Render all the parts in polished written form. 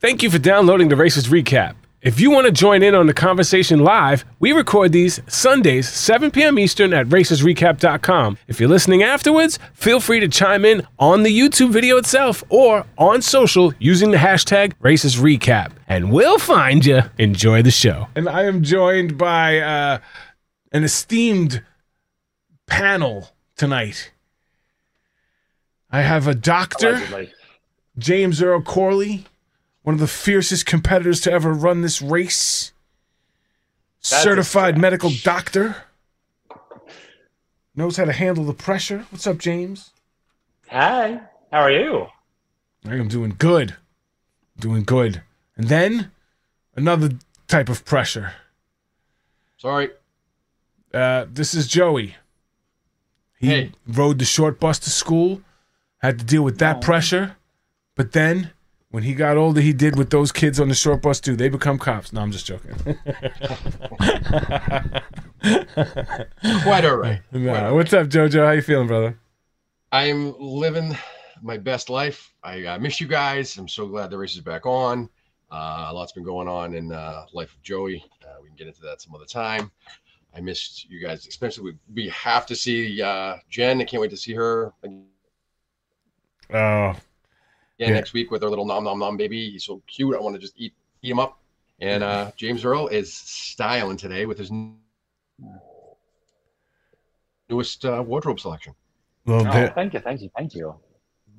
Thank you for downloading the Racers Recap. If you want to join in on the conversation live, we record these Sundays, 7 p.m. Eastern at racersrecap.com. If you're listening afterwards, feel free to chime in on the YouTube video itself or on social using the hashtag #RacersRecap. And we'll find you. Enjoy the show. And I am joined by an esteemed panel tonight. I have a doctor, allegedly. James Earl Corley. One of the fiercest competitors to ever run this race. That's certified medical doctor. Knows how to handle the pressure. What's up, James? Hi. How are you? I am doing good. Doing good. And then, another type of pressure. Sorry. This is Joey. He rode the short bus to school. Had to deal with that pressure. But then... when he got older, he did what those kids on the short bus do. They become cops. No, I'm just joking. Quite all right. Nah. What's up, JoJo? How you feeling, brother? I'm living my best life. I miss you guys. I'm so glad the race is back on. A lot's been going on in the life of Joey. We can get into that some other time. I missed you guys, especially. We have to see Jen. I can't wait to see her. Oh. Yeah, next week with our little nom nom nom baby. He's so cute. I want to just eat him up. And James Earl is styling today with his newest wardrobe selection. Thank you.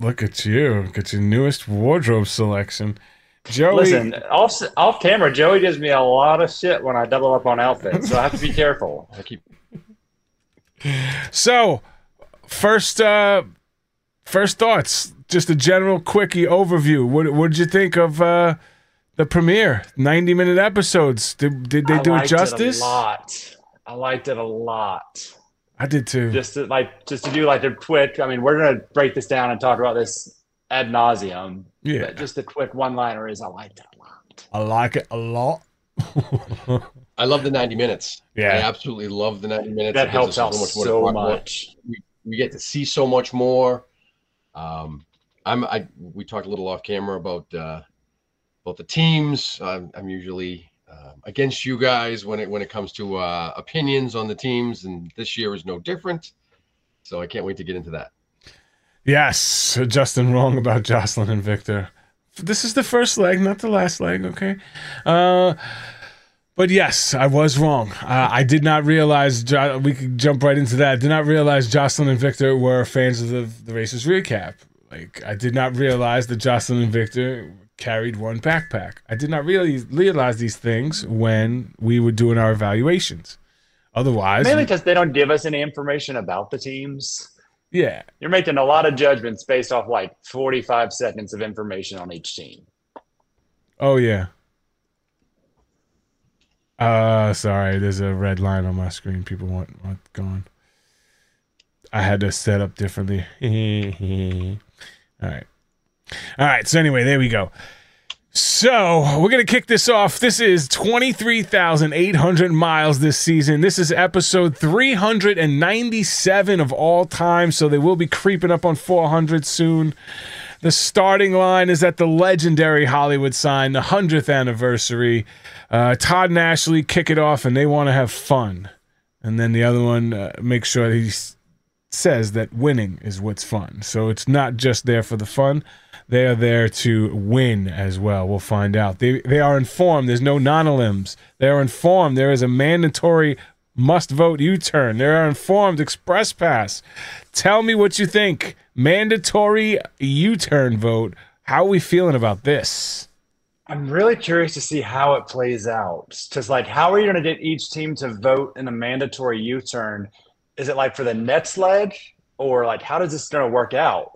Look at you. Look at your newest wardrobe selection. Joey. Listen, off camera, Joey gives me a lot of shit when I double up on outfits, so I have to be careful. So, first thoughts. Just a general quickie overview. What did you think of the premiere? 90-minute episodes. Did they do it justice? I liked it a lot. I did too. Just to do like a quick. I mean, we're gonna break this down and talk about this ad nauseum. Yeah. But just a quick one-liner is I liked it a lot. I like it a lot. I love the 90 minutes. Yeah. I absolutely love the 90 minutes. That helps out so much. We get to see so much more. We talked a little off camera about the teams. I'm usually against you guys when it comes to opinions on the teams, and this year is no different. So I can't wait to get into that. Yes, Justin, wrong about Jocelyn and Victor. This is the first leg, not the last leg. Okay. But yes, I was wrong. I did not realize, we could jump right into that. I did not realize Jocelyn and Victor were fans of the Racers Recap. Like, I did not realize that Jocelyn and Victor carried one backpack. I did not really realize these things when we were doing our evaluations. Otherwise... mainly because they don't give us any information about the teams. Yeah. You're making a lot of judgments based off, 45 seconds of information on each team. Oh, yeah. Sorry, there's a red line on my screen. People want gone. I had to set up differently. All right. So anyway, there we go. So we're gonna kick this off. This is 23,800 miles this season. This is episode 397 of all time. So they will be creeping up on 400 soon. The starting line is at the legendary Hollywood sign, the 100th anniversary. Todd and Ashley kick it off, and they want to have fun. And then the other one makes sure that he says that winning is what's fun. So it's not just there for the fun. They are there to win as well. We'll find out. They are informed. There's no non-elims. They are informed. There is a mandatory must-vote U-turn. They are informed. Express pass. Tell me what you think. Mandatory U-turn vote. How are we feeling about this? I'm really curious to see how it plays out. Because, how are you going to get each team to vote in a mandatory U-turn? Is it, for the next leg? Or, how does this going to work out?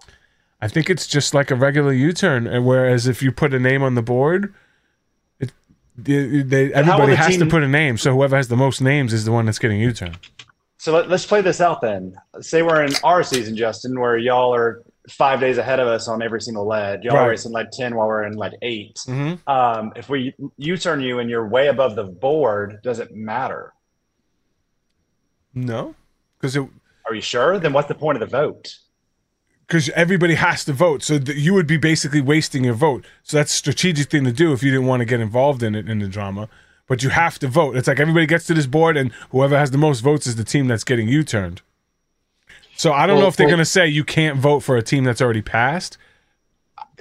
I think it's just like a regular U-turn. And whereas if you put a name on the board, everybody has to put a name. So whoever has the most names is the one that's getting U-turn. So let's play this out then. Say we're in our season, Justin, where y'all are 5 days ahead of us on every single lead. Y'all are racing 10 while we're in 8. Mm-hmm. If we U-turn you and you're way above the board, does it matter? No. Are you sure? Then what's the point of the vote? Because everybody has to vote, so that you would be basically wasting your vote. So that's a strategic thing to do if you didn't want to get involved in it, in the drama. But you have to vote. It's like everybody gets to this board, and whoever has the most votes is the team that's getting U-turned. So I don't know if they're going to say you can't vote for a team that's already passed.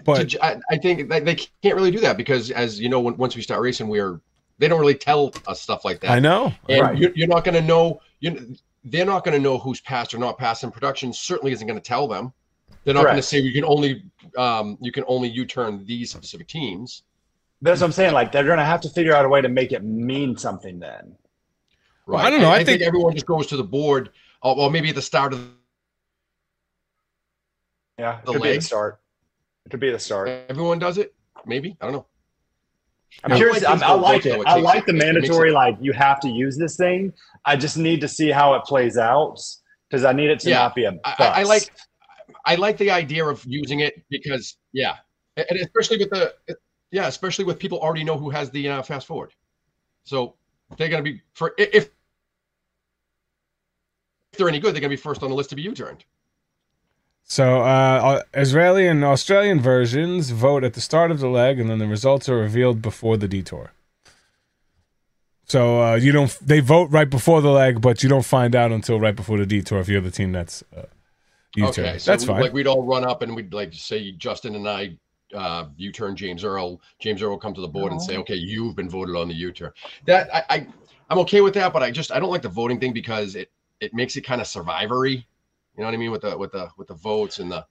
But I think they can't really do that because, as you know, once we start racing, they don't really tell us stuff like that. I know. And right. You're not going to know. They're not going to know who's passed or not passed, and production certainly isn't going to tell them. They're not going to say you can only U-turn these specific teams. That's what I'm saying. Like, they're going to have to figure out a way to make it mean something then. Right. Well, I don't know. I think everyone just goes to the board, or maybe at the start of the It could be the start. Everyone does it, maybe. I don't know. I'm curious. I like it. I like the mandatory, like, you have to use this thing. I just need to see how it plays out because I need it to not be a bust. I like the idea of using it because, and especially with the, especially with people already know who has the fast forward. So they're going to be, if they're any good, they're going to be first on the list to be U-turned. So Israeli and Australian versions vote at the start of the leg, and then the results are revealed before the detour. So you don't, they vote right before the leg, but you don't find out until right before the detour if you're the team that's U-turned. Okay, so that's fine. Like, we'd all run up and we'd like say Justin and I U-turn James Earl. James Earl will come to the board and say, okay, you've been voted on the U-turn. That I'm okay with that, but I don't like the voting thing because it makes it kind of Survivor-y. You know what I mean, with the votes and the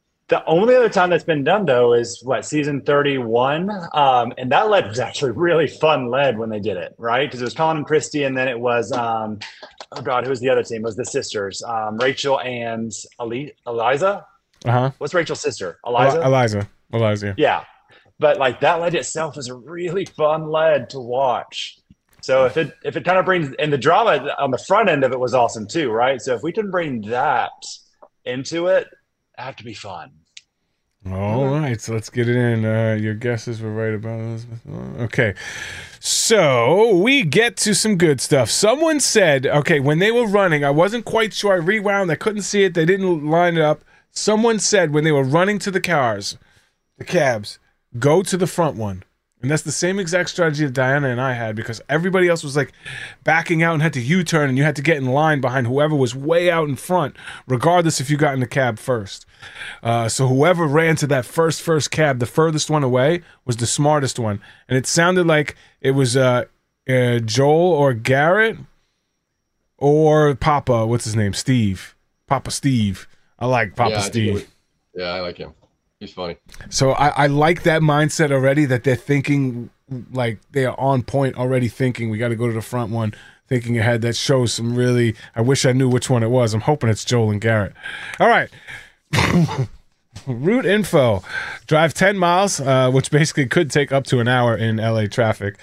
only other time that's been done though is what, season 31, and that lead was actually really fun lead when they did it, right? Because it was Colin and Christie, and then it was oh god, who was the other team? It was the sisters, Rachel and Eliza. What's Rachel's sister? Eliza. Yeah, but like that lead itself was a really fun lead to watch. So if it kind of brings, and the drama on the front end of it was awesome too, right? So if we can bring that into it, have to be fun. All right, so let's get it in. Your guesses were right about Elizabeth. Okay, so we get to some good stuff. Someone said, okay, when they were running, I wasn't quite sure. I rewound. I couldn't see it. They didn't line it up. Someone said when they were running to the cars, the cabs, go to the front one. And that's the same exact strategy that Diana and I had because everybody else was like backing out and had to U-turn, and you had to get in line behind whoever was way out in front, regardless if you got in the cab first. So whoever ran to that first cab, the furthest one away, was the smartest one. And it sounded like it was Joel or Garrett or Papa, what's his name? Steve. Papa Steve. I like Papa Steve. Yeah, I like him. He's funny. So I like that mindset already, that they're thinking, like, they are on point already thinking, we got to go to the front one, thinking ahead. That shows some really, I wish I knew which one it was. I'm hoping it's Joel and Garrett. All right. Route info. Drive 10 miles, which basically could take up to an hour in LA traffic.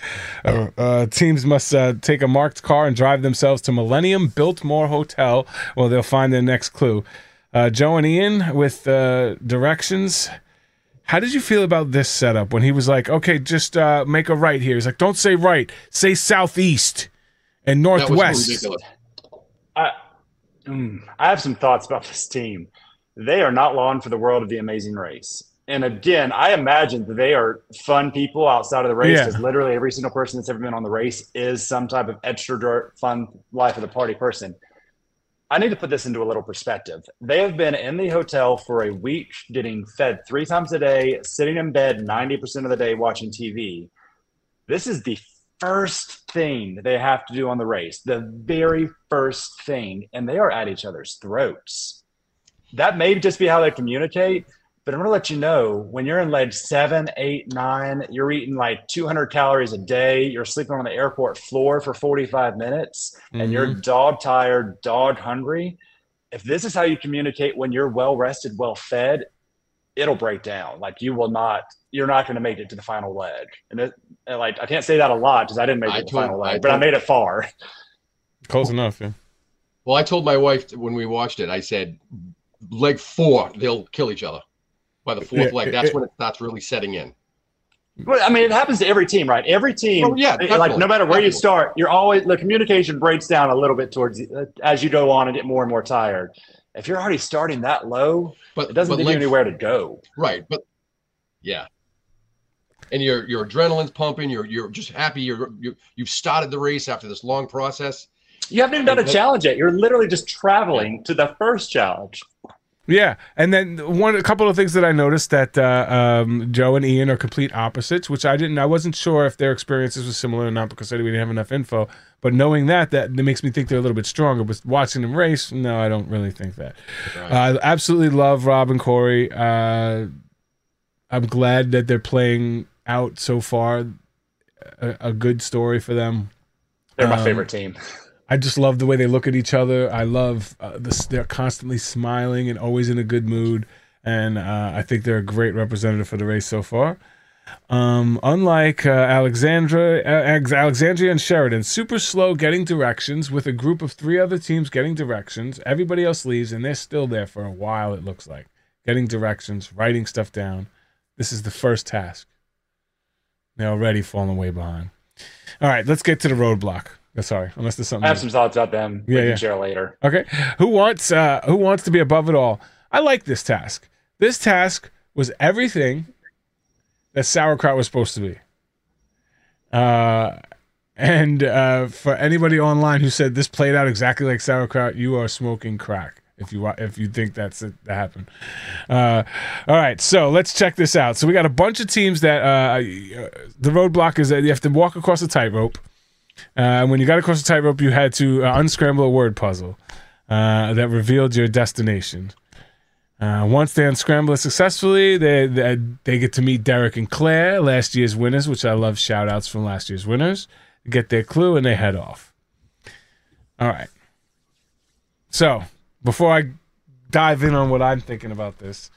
Teams must take a marked car and drive themselves to Millennium Biltmore Hotel where they'll find their next clue. Joe and Ian with directions. How did you feel about this setup when he was like, okay, just make a right here? He's like, don't say right, say southeast and northwest. I have some thoughts about this team. They are not long for the world of The Amazing Race. And again, I imagine that they are fun people outside of the race because literally every single person that's ever been on the race is some type of extra fun life of the party person. I need to put this into a little perspective. They have been in the hotel for a week, getting fed 3 times a day, sitting in bed 90% of the day watching TV. This is the first thing they have to do on the race, the very first thing, and they are at each other's throats. That may just be how they communicate, but I'm going to let you know, when you're in leg 7, 8, 9, you're eating like 200 calories a day, you're sleeping on the airport floor for 45 minutes, and you're dog tired, dog hungry. If this is how you communicate when you're well rested, well fed, it'll break down. Like, you're not going to make it to the final leg. And like, I can't say that a lot because I didn't make it to the final leg, but I made it far. Close enough, yeah. Well, I told my wife when we watched it, I said, leg 4, they'll kill each other. By the 4th leg, that's when it starts really setting in. Well, I mean, it happens to every team, right? Every team, like no matter where you start, you're always, the communication breaks down a little bit towards as you go on and get more and more tired. if you're already starting that low, it doesn't give you anywhere to go. Right. But yeah. And your adrenaline's pumping. You're just happy. You've started the race after this long process. You haven't even done a challenge yet. You're literally just traveling to the first challenge. Yeah, and then a couple of things that I noticed that Joe and Ian are complete opposites, which I wasn't sure if their experiences were similar or not because we didn't have enough info. But knowing that makes me think they're a little bit stronger. But watching them race, no, I don't really think that. Right. I absolutely love Rob and Corey. I'm glad that they're playing out so far a good story for them. They're my favorite team. I just love the way they look at each other. I love they're constantly smiling and always in a good mood. And I think they're a great representative for the race so far. Unlike Alexandria and Sheridan, super slow getting directions with a group of 3 other teams getting directions. Everybody else leaves, and they're still there for a while, it looks like. Getting directions, writing stuff down. This is the first task. They're already falling way behind. All right, let's get to the roadblock. Sorry, unless there's something. I have some thoughts about them. We can share later. Okay. Who wants to be above it all? I like this task. This task was everything that sauerkraut was supposed to be. And for anybody online who said this played out exactly like sauerkraut, you are smoking crack. If you think that's it, that happened. All right, so let's check this out. So we got a bunch of teams that the roadblock is that you have to walk across a tightrope. When you got across the tightrope, you had to unscramble a word puzzle that revealed your destination. Once they unscramble it successfully, they get to meet Derek and Claire, last year's winners, which I love shout-outs from last year's winners. Get their clue, and they head off. All right. So, before I dive in on what I'm thinking about this,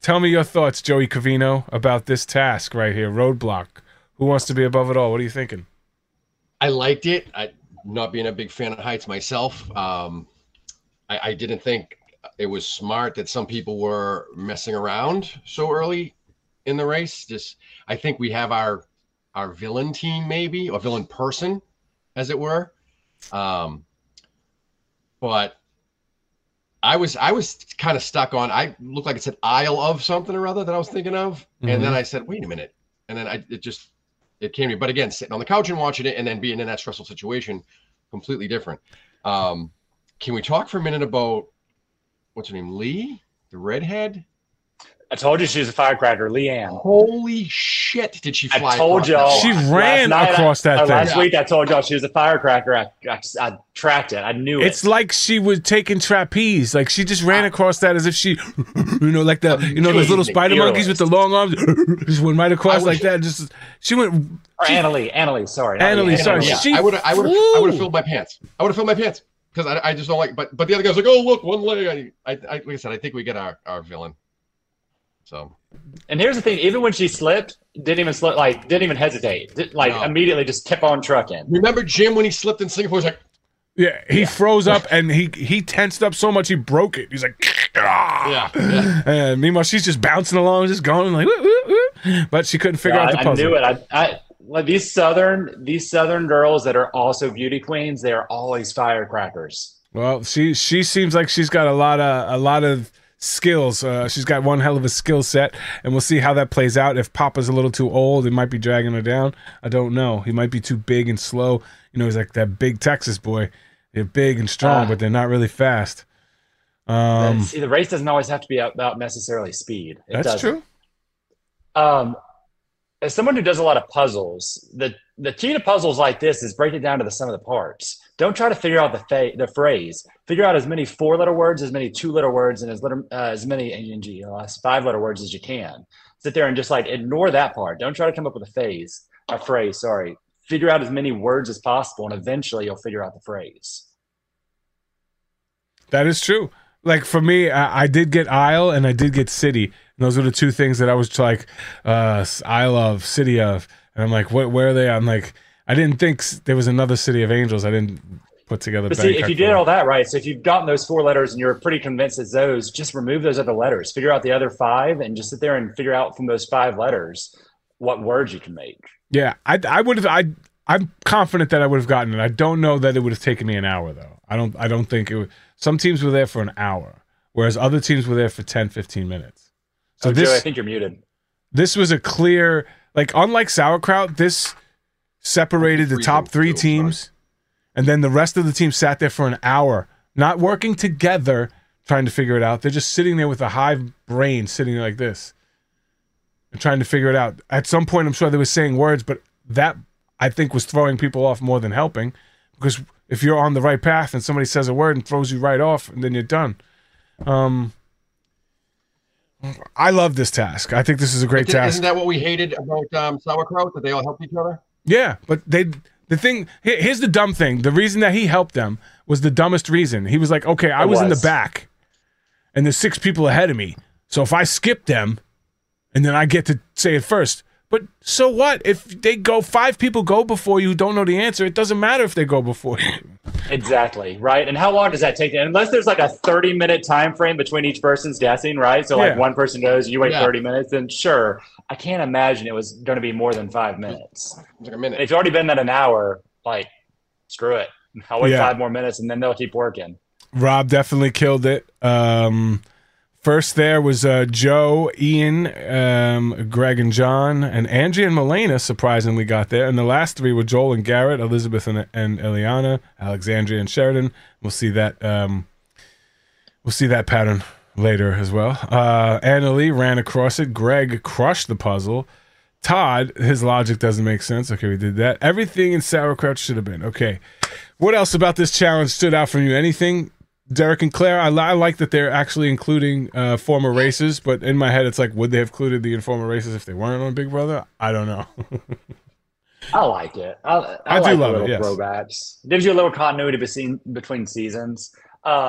tell me your thoughts, Joey Covino, about this task right here, roadblock. Who wants to be above it all? What are you thinking? I liked it. I, not being a big fan of heights myself, I didn't think it was smart that some people were messing around so early in the race. Just, I think we have our villain team maybe, or villain person, as it were. But I was kind of stuck on. I looked like it said Isle of something or other that I was thinking of, and then I said, wait a minute, and then it came to me, but again, sitting on the couch and watching it and then being in that stressful situation, completely different. Can we talk for a minute about, what's her name, Lee? The redhead? I told you she was a firecracker, Leanne. Holy shit, did she fly? I told y'all. She ran across that thing. Last week I told y'all she was a firecracker. I tracked it. I knew it. It's like she was taking trapeze. Like she just ran across that as if she, like the, those little spider monkeys with the long arms. Just went right across like that. Just she went. Annalee, sorry. Yeah. I would have filled my pants. Because I just don't like. But the other guy's like, oh look, one leg. Like I said, I think we get our villain. So, and here's the thing: even when she slipped, didn't even hesitate. Immediately, just kept on trucking. Remember Jim when he slipped in Singapore? He's like, he froze up and he tensed up so much he broke it. He's like, yeah. And meanwhile, she's just bouncing along, just going like, woo, woo, woo. But she couldn't figure out the puzzle. I knew it. Like these southern girls that are also beauty queens, they are always firecrackers. Well, she seems like she's got a lot of skills. She's got one hell of a skill set, and we'll see how that plays out. If Papa's a little too old, it might be dragging her down. I don't know. He might be too big and slow. He's like that big Texas boy. They're big and strong, but they're not really fast. See, the race doesn't always have to be about necessarily speed. That's true. As someone who does a lot of puzzles, the key to puzzles like this is break it down to the sum of the parts. Don't try to figure out the phrase. Figure out as many 4-letter words, as many 2-letter words, and as many as 5-letter words as you can. Sit there and just ignore that part. Don't try to come up with a phrase. Figure out as many words as possible, and eventually you'll figure out the phrase. That is true. Like for me, I did get Isle and I did get City. And those were the 2 things that I was like, Isle of, City of. And I'm like, what? Where are they? I'm like, I didn't think there was another City of Angels. I didn't put together. But see, if you did all that right, so if you've gotten those 4 letters and you're pretty convinced it's those, just remove those other letters. Figure out the other 5 and just sit there and figure out from those 5 letters what words you can make. Yeah, I'm confident that I would have gotten it. I don't know that it would have taken me an hour though. I don't think it would. Some teams were there for an hour. whereas other teams were there for 10, 15 minutes. So Joey, I think you're muted. This was a clear, like, unlike sauerkraut, this separated the top three teams, and then the rest of the team sat there for an hour, not working together, trying to figure it out. They're just sitting there with a hive brain sitting there like this and trying to figure it out. At some point, I'm sure they were saying words, but that, I think, was throwing people off more than helping, because if you're on the right path and somebody says a word and throws you right off, and then you're done. I love this task. I think this is a great task. Isn't that what we hated about sauerkraut, that they all helped each other? Yeah, but they... The thing, here's the dumb thing. The reason that he helped them was the dumbest reason. He was like, okay, I was in the back, and there's 6 people ahead of me. So if I skip them, and then I get to say it first. But so what? If they go, 5 people go before you who don't know the answer, it doesn't matter if they go before you. Exactly, right? And how long does that take? Unless there's like a 30-minute time frame between each person's guessing, right? So like one person goes, you wait 30 minutes, then sure. I can't imagine it was going to be more than 5 minutes. It's like a minute. If you've already been at an hour, like, screw it. I'll wait 5 more minutes, and then they'll keep working. Rob definitely killed it. First there was Joe, Ian, Greg and John, and Angie and Milena surprisingly got there. And the last 3 were Joel and Garrett, Elizabeth and Iliana, Alexandra and Sheridan. We'll see that pattern later as well. Annalee ran across it. Greg crushed the puzzle. Todd, his logic doesn't make sense. Okay, we did that. Everything in sauerkraut should have been. Okay. What else about this challenge stood out from you? Anything? Derek and Claire, I like that they're actually including former racers, but in my head it's like, would they have included the former racers if they weren't on Big Brother? I don't know. I like it. I like do love it, yes. Throwbacks. Gives you a little continuity between seasons. Yeah.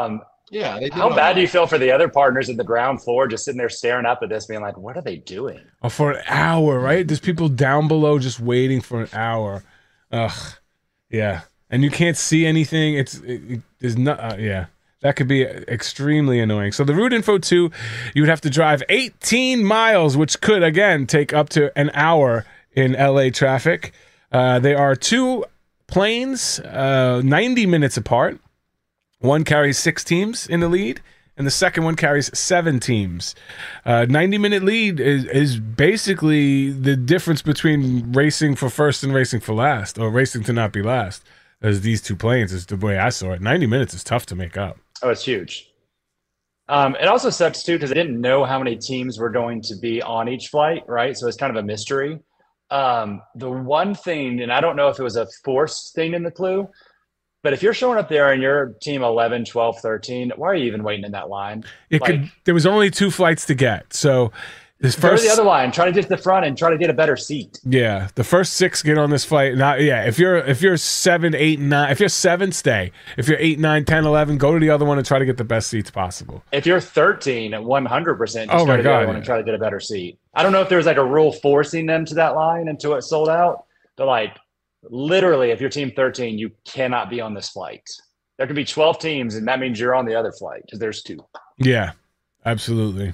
They do. How bad do you feel for the other partners at the ground floor just sitting there staring up at this being like, what are they doing? Oh, for an hour, right? There's people down below just waiting for an hour. Ugh. Yeah. And you can't see anything. It's not. That could be extremely annoying. So the route info 2, you would have to drive 18 miles, which could, again, take up to an hour in LA traffic. There are 2 planes, 90 minutes apart. One carries 6 teams in the lead, and the second one carries 7 teams. 90-minute lead is basically the difference between racing for first and racing for last, or racing to not be last, as these 2 planes is the way I saw it. 90 minutes is tough to make up. Oh, it's huge. It also sucks, too, because I didn't know how many teams were going to be on each flight, right? So it's kind of a mystery. The one thing, and I don't know if it was a forced thing in the clue, but if you're showing up there and you're team 11, 12, 13, why are you even waiting in that line? There was only 2 flights to get. So this first, go to the other line, try to get to the front and try to get a better seat. Yeah, the first 6 get on this flight. If you're 7, 8, 9, if you're 7, stay. If you're 8, 9, 10, 11, go to the other one and try to get the best seats possible. If you're 13, 100%, just go to the other one and try to get a better seat. I don't know if there was like a rule forcing them to that line until it sold out, but like, literally, if you're team 13, you cannot be on this flight. There could be 12 teams, and that means you're on the other flight because there's 2. Yeah, absolutely.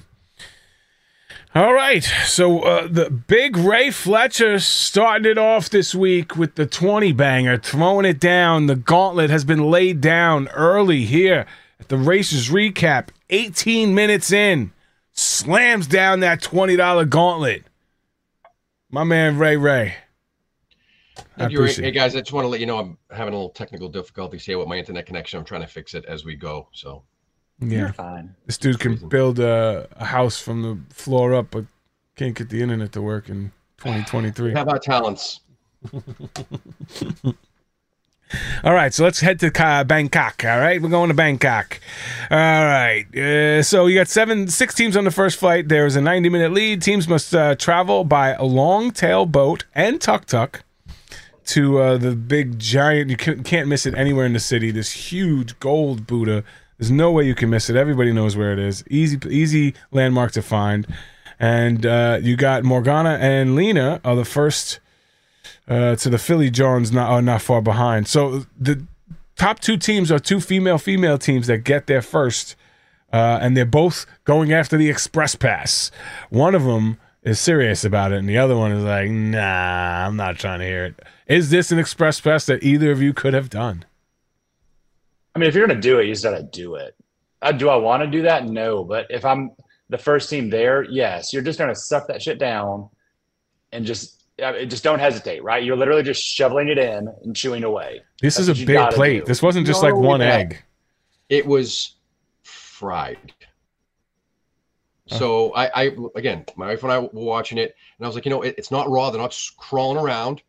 All right, so the big Ray Fletcher started it off this week with the 20-banger, throwing it down. The gauntlet has been laid down early here at the Racers Recap. 18 minutes in, slams down that $20 gauntlet. My man Ray. Hey guys, I just want to let you know I'm having a little technical difficulties here with my internet connection. I'm trying to fix it as we go. So yeah, you're fine. This dude can build a house from the floor up, but can't get the internet to work in 2023. Have our talents. All right, so let's head to Bangkok. All right, we're going to Bangkok. All right, so you got 6 teams on the first flight. There is a 90-minute lead. Teams must travel by a long-tail boat and tuk-tuk to the big giant, you can't miss it anywhere in the city, this huge gold Buddha. There's no way you can miss it. Everybody knows where it is. Easy landmark to find. And you got Morgana and Lena are the first to the Philly Johns, not far behind. So the top 2 teams are 2 female teams that get there first, and they're both going after the express pass. One of them is serious about it, and the other one is like, nah, I'm not trying to hear it. Is this an express pass that either of you could have done? I mean, if you're going to do it, you just got to do it. Do I want to do that? No. But if I'm the first team there, yes, you're just going to suck that shit down and just don't hesitate, right? You're literally just shoveling it in and chewing away. This is a big plate. This wasn't just like one egg. It was fried. So I again, my wife and I were watching it, and I was like, you know, it's not raw. They're not crawling around.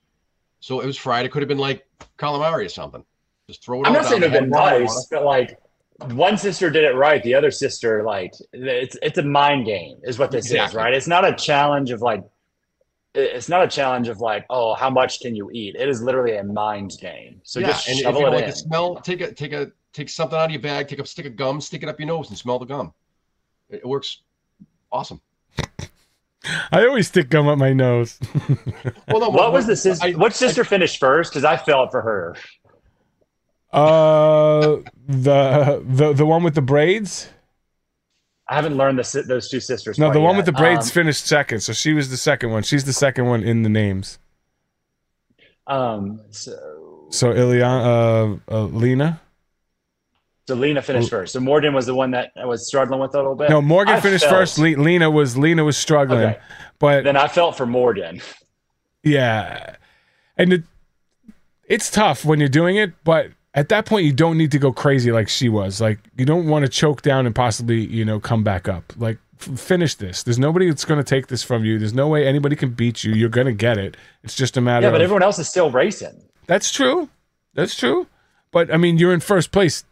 So it was fried. It could have been like calamari or something. Just throw it. I'm not saying it would have been nice, but like one sister did it right. The other sister, like, it's a mind game is what this is, right? It's not a challenge of like, oh, how much can you eat? It is literally a mind game. So just shovel it in. Like the smell, take something out of your bag, take a stick of gum, stick it up your nose, and smell the gum. It works. Awesome. I always stick gum up my nose. Well, no, what was the sister? What sister finished first? Because I fell for her. The one with the braids. I haven't learned those two sisters. No, the one with the braids finished second, so she was the second one. She's the second one in the names. So Iliana, Lena. So Lena finished first. So Morgan was the one that I was struggling with a little bit. No, Morgan finished first. Lena was struggling, but then I felt for Morgan. Yeah, and it's tough when you're doing it, but at that point you don't need to go crazy like she was. Like you don't want to choke down and possibly come back up. Like finish this. There's nobody that's going to take this from you. There's no way anybody can beat you. You're going to get it. It's just a matter. Yeah, but everyone else is still racing. That's true. That's true. But I mean, you're in first place.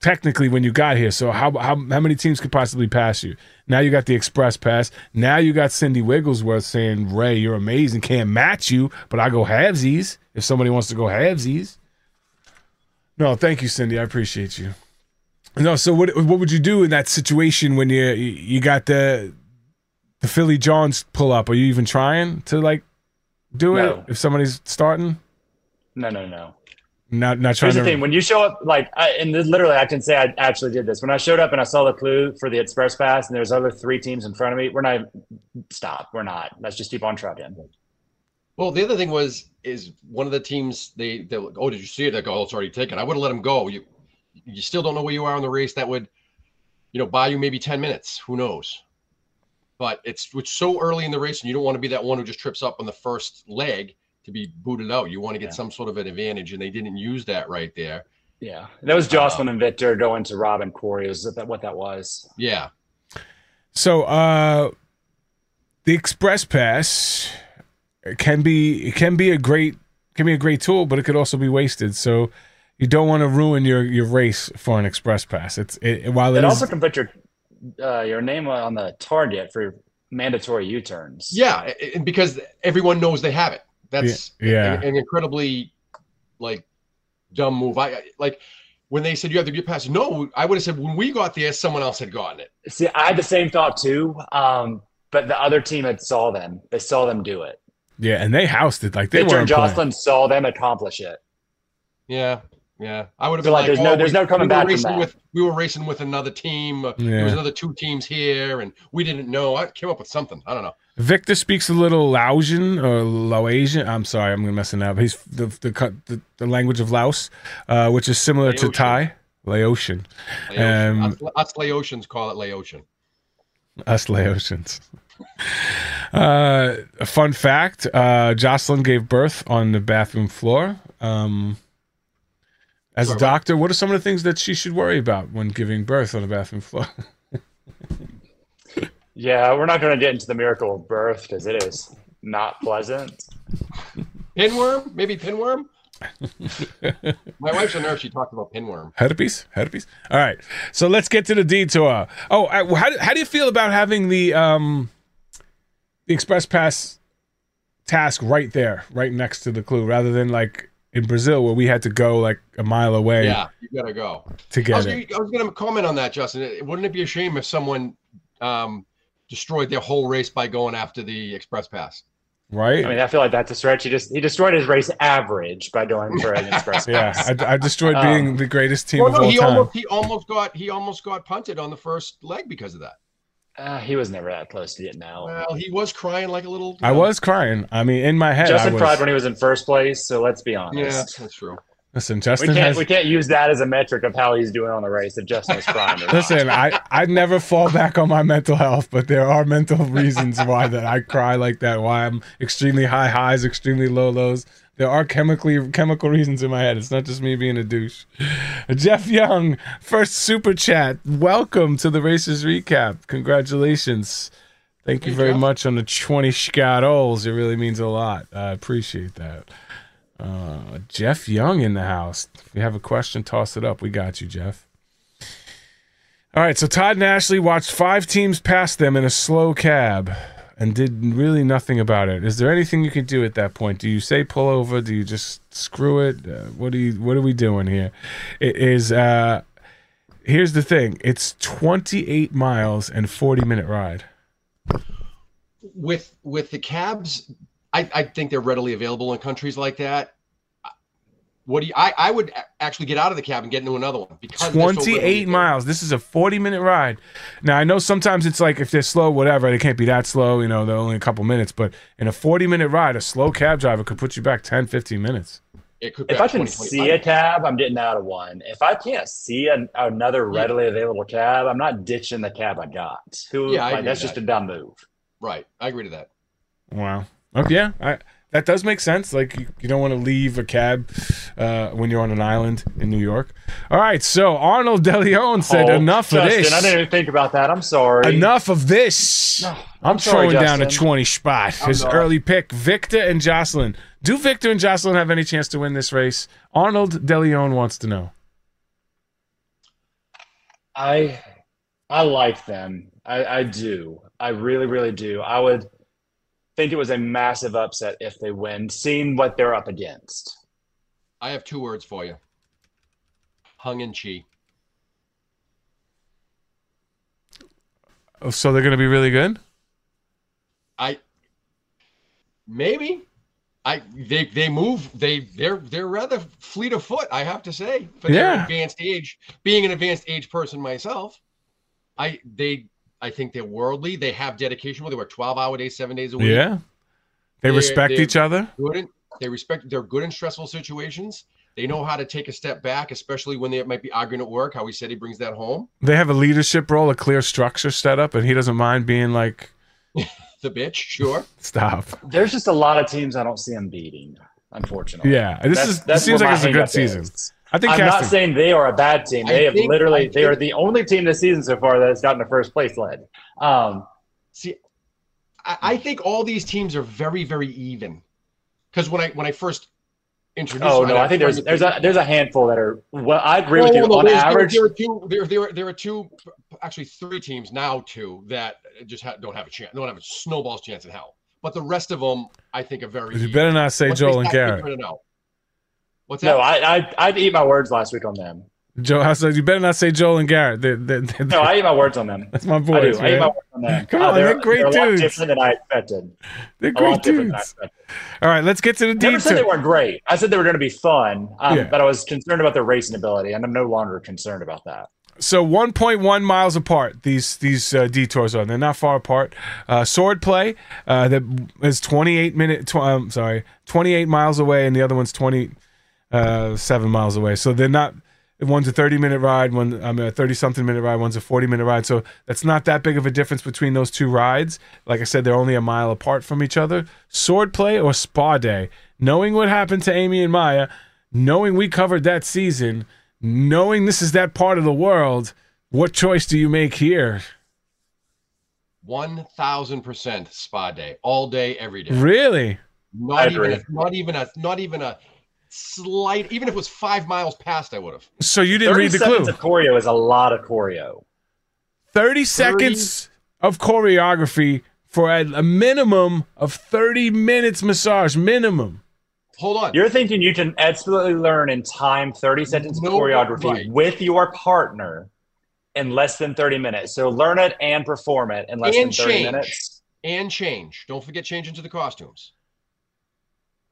Technically, when you got here, so how many teams could possibly pass you? Now you got the express pass. Now you got Cindy Wigglesworth saying, "Ray, you're amazing. Can't match you, but I go halvesies if somebody wants to go halvesies." No, thank you, Cindy. I appreciate you. No, so what would you do in that situation when you got the Philly Johns pull up? Are you even trying to like do it if somebody's starting? No. Not trying. Here's the thing: when you show up, like, and literally, I can say I actually did this. When I showed up and I saw the clue for the express pass, and there's other three teams in front of me, we're not. Let's just keep on trucking. Well, the other thing is one of the teams they like, oh, did you see it? They go, oh, it's already taken. I would have let him go. You still don't know where you are in the race. That would, buy you maybe 10 minutes. Who knows? But it's so early in the race, and you don't want to be that one who just trips up on the first leg. To be booted out, you want to get some sort of an advantage, and they didn't use that right there. Yeah, that was Jocelyn and Victor going to Rob and Corey. Is that what that was? Yeah. So the express pass can be a great tool, but it could also be wasted. So you don't want to ruin your race for an express pass. It also can put your name on the target for mandatory U-turns. Yeah, because everyone knows they have it. That's an incredibly like dumb move. Like when they said you have to get past. No, I would have said when we got there, someone else had gotten it. See, I had the same thought too, but the other team saw them. They saw them do it. Yeah, and they housed it like they were. Jocelyn saw them accomplish it. Yeah. I would have been like, there's no coming back from that. We were racing with another team. There was another two teams here, and we didn't know. I came up with something. I don't know. Victor speaks a little Laotian. I'm sorry, I'm messing up. He's the language of Laos, which is similar to Thai. Laotian. Us Laotians call it Laotian. Us Laotians. A fun fact: Jocelyn gave birth on the bathroom floor. As a doctor, what are some of the things that she should worry about when giving birth on a bathroom floor? Yeah, we're not going to get into the miracle of birth because it is not pleasant. Pinworm? Maybe pinworm? My wife's a nurse. She talked about pinworm. Herpes. All right. So let's get to the detour. Oh, how do you feel about having the express pass task right there, right next to the clue, rather than like in Brazil, where we had to go like a mile away. Yeah, you gotta go to get it. I was gonna comment on that, Justin. Wouldn't it be a shame if someone destroyed their whole race by going after the express pass? Right. I mean, I feel like that's a stretch. He destroyed his race average by going for an express pass. Yeah, I destroyed being the greatest team of all time. He almost got punted on the first leg because of that. He was never that close to getting out. Well, he was crying like a little. I was crying. I mean, in my head, Justin cried when he was in first place. So let's be honest. Yeah, that's true. Listen, Justin we can't use that as a metric of how he's doing on the race, if Justin is crying. Listen, I never fall back on my mental health, but there are mental reasons why that I cry like that, why I'm extremely high highs, extremely low lows. There are chemical reasons in my head. It's not just me being a douche. Jeff Young, first super chat. Welcome to the Racers Recap. Congratulations. Thank you very much on the 20 Scottols. It really means a lot. I appreciate that. Jeff Young in the house. If you have a question, toss it up. We got you, Jeff. All right, so Todd and Ashley watched 5 teams pass them in a slow cab and did really nothing about it. Is there anything you could do at that point? Do you say pull over? Do you just screw it? What are we doing here? It is, here's the thing. It's 28 miles and 40-minute ride. With the cabs, I think they're readily available in countries like that. What do you, I would actually get out of the cab and get into another one, because 28 miles. This is a 40-minute ride. Now, I know sometimes it's like if they're slow, whatever, they can't be that slow. You know, they're only a couple minutes. But in a 40-minute ride, a slow cab driver could put you back 10, 15 minutes. It could. If I can see a cab, I'm getting out of one. If I can't see another readily available cab, I'm not ditching the cab I got. That's just a dumb move. Right. I agree to that. Wow. Okay. Yeah. That does make sense. Like, you don't want to leave a cab when you're on an island in New York. All right, so Arnold DeLeon said, enough of this. I didn't even think about that. I'm sorry. Enough of this. No, I'm throwing down a 20 spot. His early pick, Victor and Jocelyn. Do Victor and Jocelyn have any chance to win this race? Arnold DeLeon wants to know. I like them. I do. I really, really do. I would think it was a massive upset if they win, seeing what they're up against. I have 2 words for you. Hung and chi. Oh, so they're going to be really good? They move. They're rather fleet of foot, I have to say. For their advanced age, being an advanced age person myself, I think they're worldly. They have dedication. Well, they work 12-hour days, 7 days a week. Yeah, they respect each other. They're good in stressful situations. They know how to take a step back, especially when they might be arguing at work. How he said he brings that home. They have a leadership role, a clear structure set up, and he doesn't mind being like the bitch. Sure, stop. There's just a lot of teams I don't see him beating, unfortunately. Yeah, this seems like it's a good season. I'm not saying they are a bad team. They are the only team this season so far that has gotten a first place lead. I think all these teams are very, very even. Because when I first introduced, I think there's a handful that are. Well, I agree with you on average. There are actually three teams now that just don't have a chance. Don't have a snowball's chance in hell. But the rest of them, I think, are very. You better not say Joel and Garrett. What's that? No, I'd eat my words last week on them. Joe, I said you better not say Joel and Garrett. No, I eat my words on them. That's my boys. I eat my words on them. Come on, they're great dudes. They're a lot different than I expected. They're great dudes. All right, let's get to the details. I never said they weren't great. I said they were going to be fun, but I was concerned about their racing ability, and I'm no longer concerned about that. So 1.1 miles apart, these detours are. They're not far apart. Swordplay, that is 28 miles away, and the other one's 7 miles away. So they're not. One's a 30-minute ride. A 30-something minute ride. One's a 40-minute ride. So that's not that big of a difference between those 2 rides. Like I said, they're only a mile apart from each other. Swordplay or Spa Day. Knowing what happened to Amy and Maya, knowing we covered that season, knowing this is that part of the world, what choice do you make here? 1,000% Spa Day, all day, every day. Really? Not even a slight, even if it was 5 miles past, I would have. So you didn't read the clue. 30 seconds of choreo is a lot of choreo. 30 seconds of choreography for a minimum of 30 minutes massage, minimum. Hold on. You're thinking you can absolutely learn in time 30 seconds of choreography with your partner in less than 30 minutes. So learn it and perform it in less than 30 minutes. And change. Don't forget change into the costumes.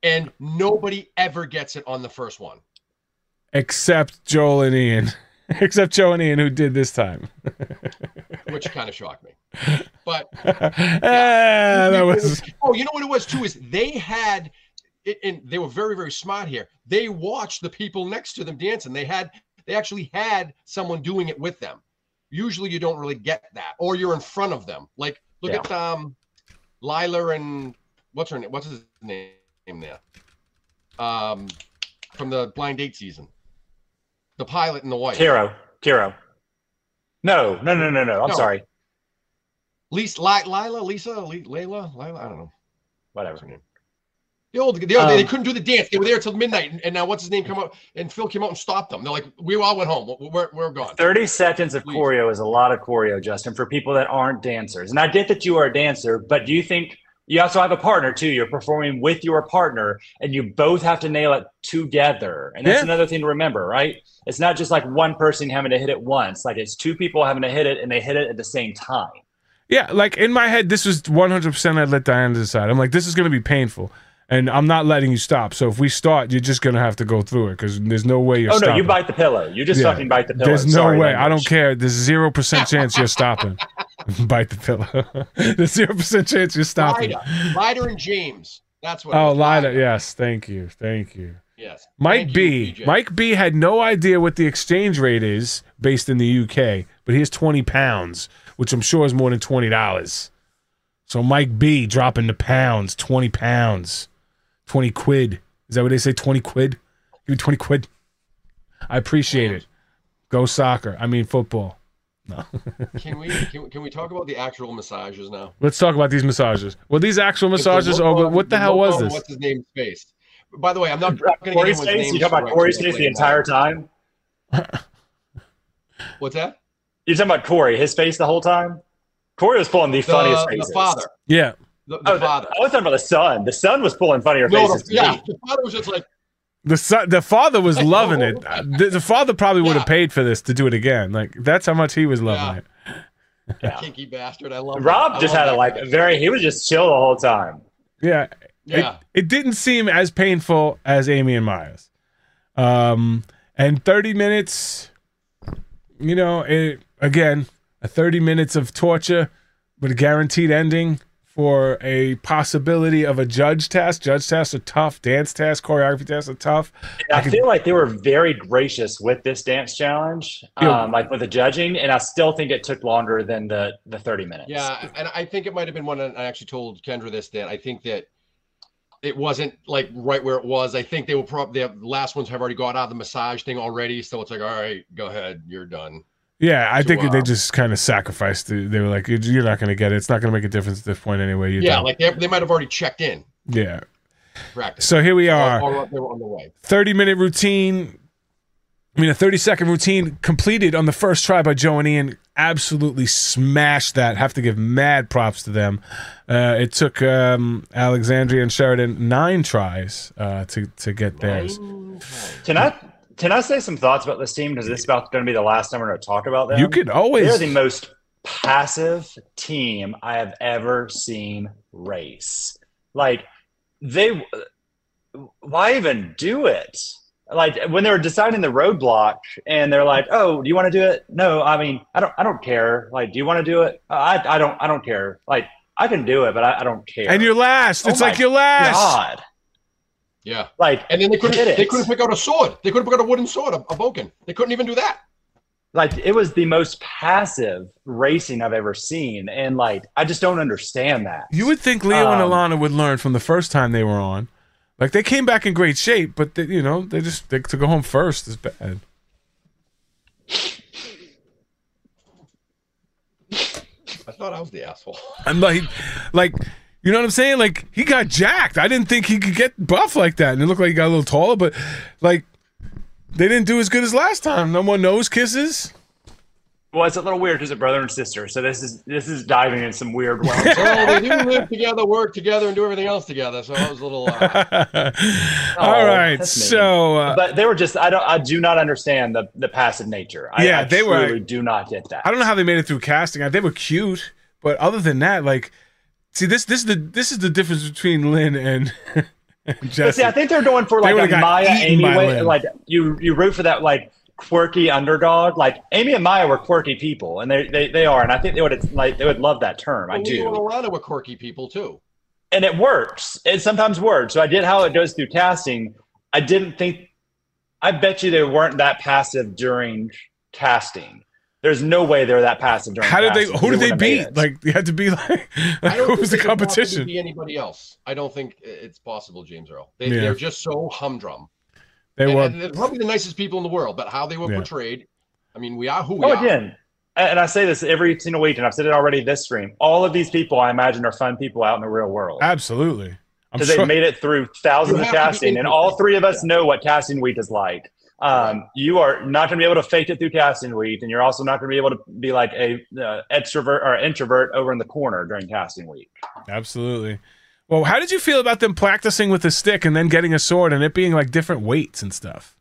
And nobody ever gets it on the first one. Except Joel and Ian. Except Joe and Ian, who did this time. Which kind of shocked me. But. Yeah. That was... Oh, you know what it was, too, is they had... and they were very, very smart here. They watched the people next to them dancing. They actually had someone doing it with them. Usually you don't really get that, or you're in front of them. Like, look at Lila and what's her name? What's his name there? From the Blind Date season, the pilot and the wife. Kiro. No. I'm sorry. Lila. I don't know. Whatever. Her name. They couldn't do the dance. They were there till midnight, and now what's his name come up? And Phil came out and stopped them. They're like, we all went home. We're gone. 30 seconds of choreo is a lot of choreo, Justin, for people that aren't dancers. And I get that you are a dancer, but do you think you also have a partner too? You're performing with your partner, and you both have to nail it together. And that's another thing to remember, right? It's not just like one person having to hit it once. Like, it's two people having to hit it, and they hit it at the same time. Yeah, like in my head, this was 100%. I'd let Diana decide. I'm like, this is going to be painful. And I'm not letting you stop. So if we start, you're just going to have to go through it because there's no way you're stopping. Oh, no, you bite the pillow. You just fucking bite the pillow. There's no way. Language. I don't care. There's 0% chance you're stopping. Bite the pillow. There's 0% chance you're stopping. Lida and James. That's what it is. Lida. Yes. Thank you. Yes. Mike B had no idea what the exchange rate is based in the UK, but here's 20 pounds, which I'm sure is more than $20. So Mike B dropping the pounds, 20 pounds. 20 quid. Is that what they say? 20 quid? Give me 20 quid. I appreciate it. Go soccer. I mean football. No. Can we talk about the actual massages now? Let's talk about these massages. Well, these actual massages are what the hell was this? What's his name's face? By the way, I'm not going to get his name. You talking about Corey's face the entire time? What's that? You're talking about Corey, his face the whole time? Corey was pulling the funniest faces. The father. Yeah. The father. I was talking about the son. The son was pulling funnier faces. Yeah, the father was just like the father was like, loving it. The father probably would have paid for this to do it again. Like, that's how much he was loving it. Yeah. Kinky bastard. I love Rob that. Just had he was just chill the whole time. Yeah. Yeah. It didn't seem as painful as Amy and Myers. And 30 minutes, you know, again, 30 minutes of torture with a guaranteed ending. For a possibility of a judge task. Judge tasks are tough. Dance tasks, choreography tasks are tough. I feel like they were very gracious with this dance challenge, like with the judging, and I still think it took longer than the 30 minutes. Yeah, and I think it might have been one, and I actually told Kendra this, that I think that it wasn't like right where it was. I think they were probably, the last ones have already got out of the massage thing already, so it's like, all right, go ahead, you're done. Yeah, I think they just kind of sacrificed. They were like, "You're not going to get it. It's not going to make a difference at this point anyway." Like they might have already checked in. Yeah. Practice. So here we are. They were on the way. 30-minute routine. I mean, a 30-second routine completed on the first try by Joe and Ian. Absolutely smashed that. Have to give mad props to them. It took Alexandra and Sheridan 9 tries to get theirs. Can I say some thoughts about this team? Because this is about going to be the last time we're going to talk about them. You can always. They're the most passive team I have ever seen race. Like, why even do it? Like, when they were deciding the roadblock and they're like, "Oh, do you want to do it?" No, I mean, I don't care. Like, do you want to do it? I don't care. Like, I can do it, but I don't care. And you're last. It's like you're last. God. Yeah, like, and then they couldn't pick out a sword. They couldn't pick out a wooden sword, a boken. They couldn't even do that. Like, it was the most passive racing I've ever seen, and like, I just don't understand that. You would think Leo and Iliana would learn from the first time they were on. Like, they came back in great shape, but they to go home first is bad. I thought I was the asshole. I'm like. You know what I'm saying? Like, he got jacked. I didn't think he could get buff like that. And it looked like he got a little taller, but, like, they didn't do as good as last time. No more nose kisses. Well, it's a little weird because they're brother and sister, so this is diving in some weird ways. Well, they do live together, work together, and do everything else together, so I was a little... All right, so... but they were just... I do not understand the passive nature. Yeah, they were... I do not get that. I don't know how they made it through casting. They were cute, but other than that, like... See, this is the difference between Lynn and Justin. See, I think they're going for like a Maya, Amy way. Like you root for that like quirky underdog. Like Amy and Maya were quirky people, and they are, and I think they would love that term. Well, I do. Well, Iliana were quirky people too. And it works. It sometimes works. So I did how it goes through casting. I didn't think, I bet you they weren't that passive during casting. There's no way they were that passive during casting. Who did they beat? Like, you had to be like, who was the competition? I don't think anybody else. I don't think it's possible, James Earl. They're just so humdrum. They were. They're probably the nicest people in the world, but how they were portrayed, I mean, we are who we are. Again, and I say this every single week, and I've said it already this stream. All of these people, I imagine, are fun people out in the real world. Absolutely. Because they've made it through thousands of casting, and all three of us know what casting week is like. You are not going to be able to fake it through casting week, and you're also not going to be able to be like an extrovert or introvert over in the corner during casting week. Absolutely. Well, how did you feel about them practicing with a stick and then getting a sword and it being like different weights and stuff?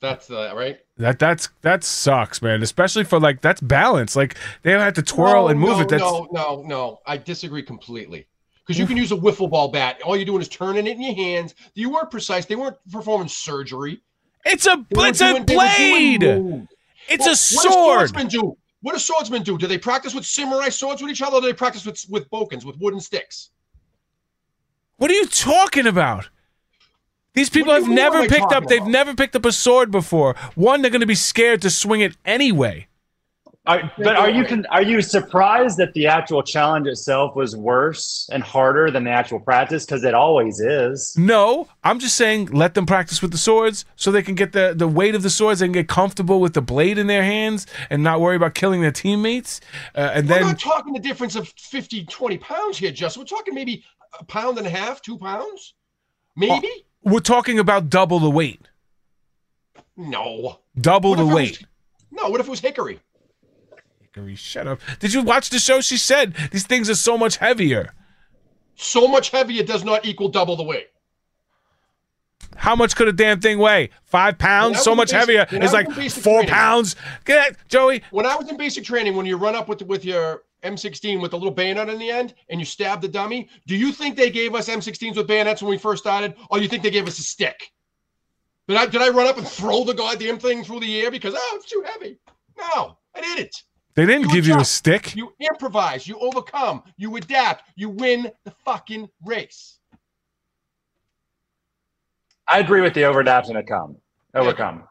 That's right. That sucks, man. Especially for like that's balance. Like they had to twirl and move it. That's... No. I disagree completely. Because you can use a wiffle ball bat. All you're doing is turning it in your hands. You weren't precise. They weren't performing surgery. It's a blade. It's a sword. What do swordsmen do? Do they practice with samurai swords with each other, or do they practice with bokens, with wooden sticks? What are you talking about? These people have never picked up. They've never picked up a sword before. One, they're going to be scared to swing it anyway. But are you surprised that the actual challenge itself was worse and harder than the actual practice? Because it always is. No, I'm just saying let them practice with the swords so they can get the weight of the swords. They can get comfortable with the blade in their hands and not worry about killing their teammates. We're not talking the difference of 50, 20 pounds here, Justin. We're talking maybe a pound and a half, 2 pounds, maybe. We're talking about double the weight. No. Double the weight. What if it was hickory? Shut up. Did you watch the show? She said these things are so much heavier. So much heavier does not equal double the weight. How much could a damn thing weigh? 5 pounds? So much heavier. It's like 4 pounds. Get that, Joey. When I was in basic training, when you run up with your M16 with a little bayonet in the end and you stab the dummy, do you think they gave us M16s with bayonets when we first started? Or you think they gave us a stick? Did I run up and throw the goddamn thing through the air because, it's too heavy? No, I didn't. They didn't give you a stick. You improvise. You overcome. You adapt. You win the fucking race. I agree with the overadapt and overcome.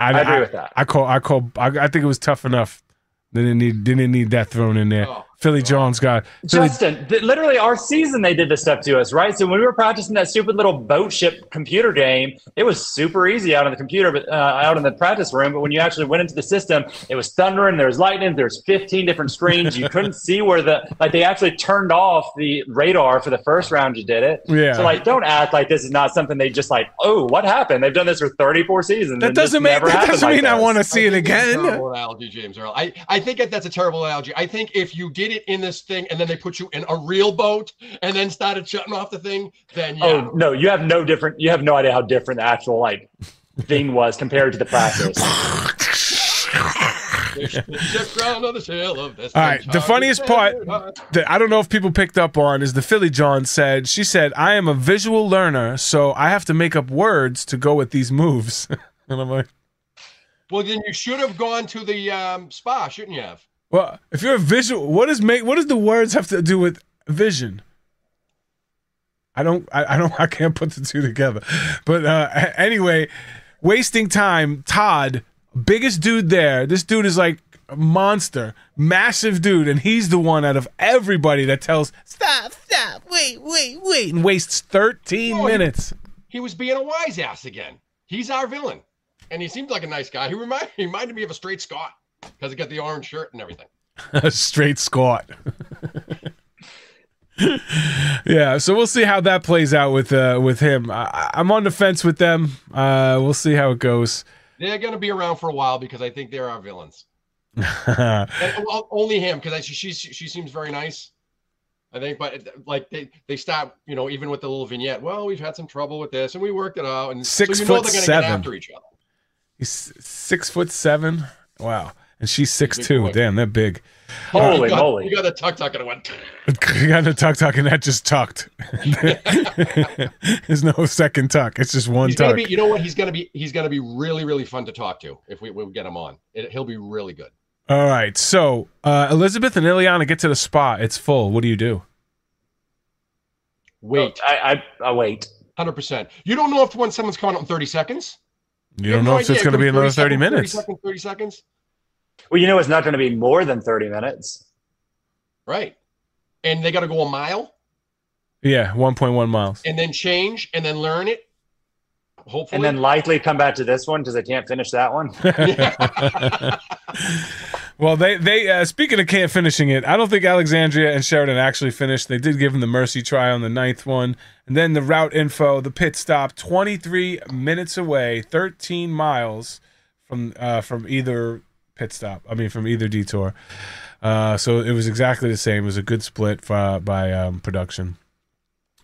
I agree with that. I think it was tough enough. They didn't need that thrown in there. Oh, Philly Jones got Justin. Literally our season, they did this stuff to us, right? So when we were practicing that stupid little boat ship computer game, it was super easy out on the computer, but out in the practice room. But when you actually went into the system, it was thundering. There was lightning. There's 15 different screens. You couldn't see where they actually turned off the radar for the first round. You did it. Yeah. So don't act like this is not something they just what happened? They've done this for 34 seasons. That doesn't mean I want to see it again. Terrible analogy, James Earl. I think that's a terrible analogy. I think if you did it in this thing and then they put you in a real boat and then started shutting off the thing, then yeah. Oh, no, you have no idea how different the actual thing was compared to the practice. All right, the funniest part that I don't know if people picked up on is the Philly John said, she said, I am a visual learner, so I have to make up words to go with these moves. And I'm like, well, then you should have gone to the spa, shouldn't you have? Well, if you're a visual, what does the words have to do with vision? I can't put the two together. But anyway, wasting time. Todd, biggest dude there. This dude is like a monster, massive dude, and he's the one out of everybody that tells stop, wait, and wastes 13 minutes. He was being a wise ass again. He's our villain, and he seemed like a nice guy. He reminded me of a straight Scot. Because he got the orange shirt and everything. Straight Scott. Yeah, so we'll see how that plays out with him. I'm on the fence with them. We'll see how it goes. They're going to be around for a while because I think they're our villains. And, only him, because she seems very nice, I think. But they stop, even with the little vignette. Well, we've had some trouble with this, and we worked it out. And 6 foot they're going to get after each other. He's 6'7". Wow. And she's 6'2". Damn, they're big. Holy moly. You got a tuck-tuck in it one. You got a tuck-tuck and that just tucked. There's no second tuck. It's just one tuck. You know what? He's going to be really, really fun to talk to if we get him on. He'll be really good. All right. So Elizabeth and Iliana get to the spa. It's full. What do you do? Wait. Oh, I wait. 100%. You don't know if when someone's coming out in 30 seconds. You don't know if it's going to be another 30 minutes. 30 seconds. Well, you know it's not going to be more than 30 minutes. Right. And they got to go a mile. Yeah, 1.1 miles. And then change and then learn it. Hopefully. And then likely come back to this one because I can't finish that one. Well, they speaking of can't finishing it, I don't think Alexandria and Sheridan actually finished. They did give them the mercy try on the 9th one. And then the route info, the pit stop, 23 minutes away, 13 miles from either pit stop. I mean, from either detour. So it was exactly the same. It was a good split by production.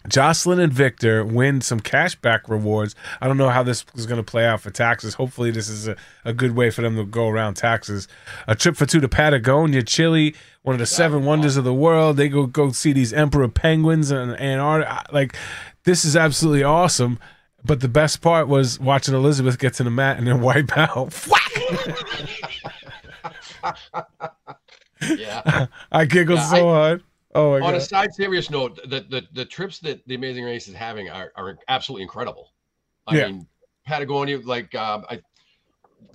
Jocelyn and Victor win some cashback rewards. I don't know how this is going to play out for taxes. Hopefully this is a good way for them to go around taxes. A trip for two to Patagonia, Chile, one of the seven wonders of the world. They go see these emperor penguins in Antarctica. Like, this is absolutely awesome. But the best part was watching Elizabeth get to the mat and then wipe out. Yeah, I giggled so hard. Oh my God. On a side serious note, the trips that the Amazing Race is having are absolutely incredible. I mean, Patagonia, like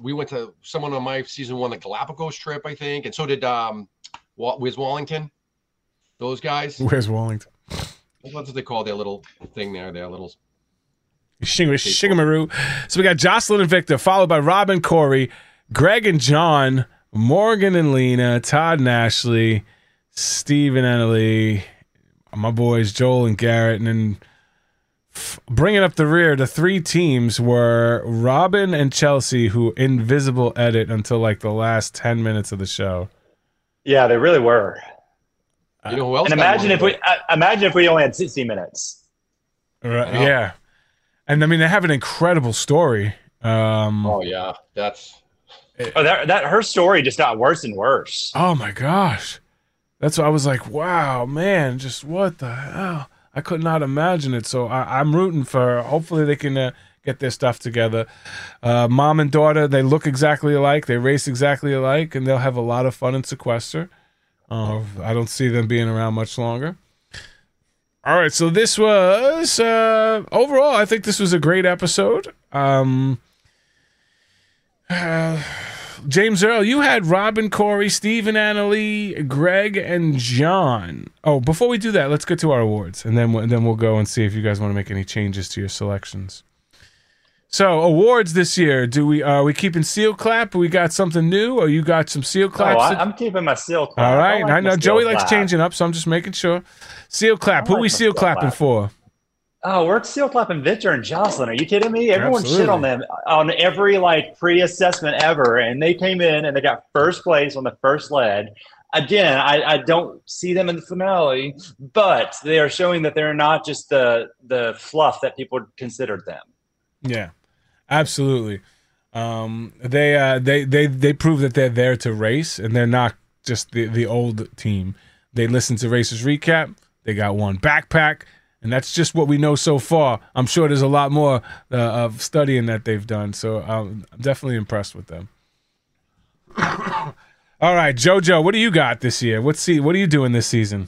we went to someone on my season one, the Galapagos trip, I think, and so did Wiz Wallington. Those guys. Where's Wallington? What do they call their little thing there? Their little shingamaroo. So we got Jocelyn and Victor, followed by Rob and Corey, Greg and John, Morgan and Lena, Todd and Ashley, Steve and Annalee, my boys Joel and Garrett, and then bringing up the rear, the three teams were Robin and Chelsea, who invisible edit until like the last 10 minutes of the show. Yeah, they really were. You know who else? And imagine if we only had 60 minutes. Right, wow. Yeah, and I mean they have an incredible story. Her story just got worse and worse. Oh my gosh. That's why I was like, wow, man, just what the hell? I could not imagine it. So I'm rooting for her. Hopefully they can get their stuff together. Mom and daughter, they look exactly alike. They race exactly alike, and they'll have a lot of fun in Sequester. I don't see them being around much longer. All right, so this was overall, I think this was a great episode. James Earl, you had Robin, Corey, Steve and Annalee, Greg, and John. Oh, before we do that, let's get to our awards, and then we'll go and see if you guys want to make any changes to your selections. So, awards this year, do we are we keeping Seal Clap? We got something new, or you got some Seal Claps? Oh, I'm keeping my Seal Clap. All right, I know Joey likes changing up, so I'm just making sure. Seal Clap, who are we Seal Clapping for? Oh, we're seal clapping Victor and Jocelyn. Are you kidding me? Everyone shit on them on every like pre-assessment ever, and they came in and they got first place on the first lead. Again, I don't see them in the finale, but they are showing that they're not just the fluff that people considered them. Yeah, absolutely. They prove that they're there to race, and they're not just the old team. They listen to Racers Recap. They got one backpack. And that's just what we know so far. I'm sure there's a lot more of studying that they've done. So I'm definitely impressed with them. All right, JoJo, what do you got this year? What are you doing this season?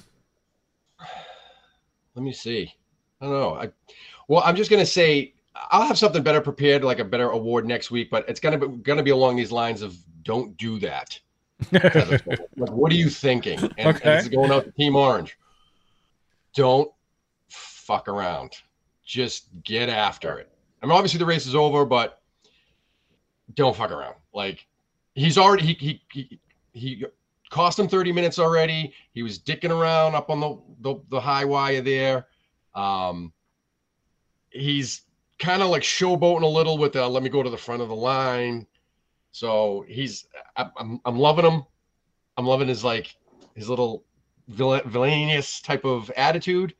Let me see. I don't know. I'm just going to say I'll have something better prepared, like a better award next week, but it's going to be along these lines of don't do that. What are you thinking? And it's going out to Team Orange. Don't fuck around, just get after it. I mean, obviously the race is over, but don't fuck around. Like he's already he cost him 30 minutes already. He was dicking around up on the high wire there. He's kind of like showboating a little with let me go to the front of the line. So I'm loving him. I'm loving his like his little villainous type of attitude.